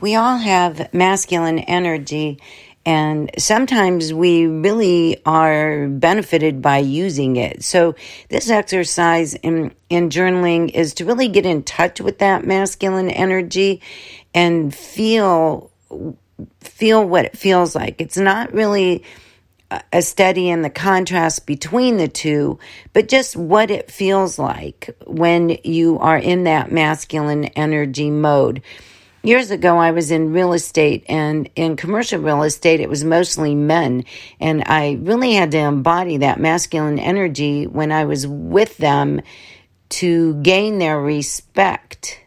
We all have masculine energy, and sometimes we really are benefited by using it. So this exercise in journaling is to really get in touch with that masculine energy and feel what it feels like. It's not really a study in the contrast between the two, but just what it feels like when you are in that masculine energy mode. Years ago, I was in real estate, and in commercial real estate, it was mostly men. And I really had to embody that masculine energy when I was with them to gain their respect.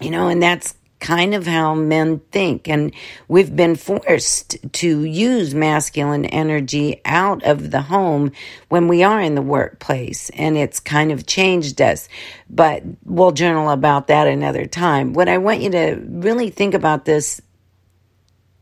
You know, and that's kind of how men think. And we've been forced to use masculine energy out of the home when we are in the workplace. And it's kind of changed us. But we'll journal about that another time. What I want you to really think about this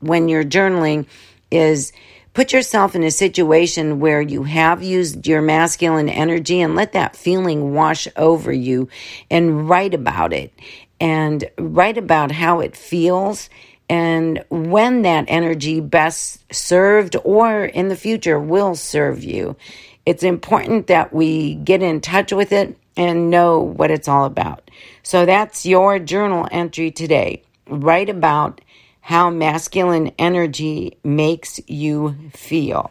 when you're journaling is put yourself in a situation where you have used your masculine energy and let that feeling wash over you and write about it. And write about how it feels and when that energy best served or in the future will serve you. It's important that we get in touch with it and know what it's all about. So that's your journal entry today. Write about how masculine energy makes you feel.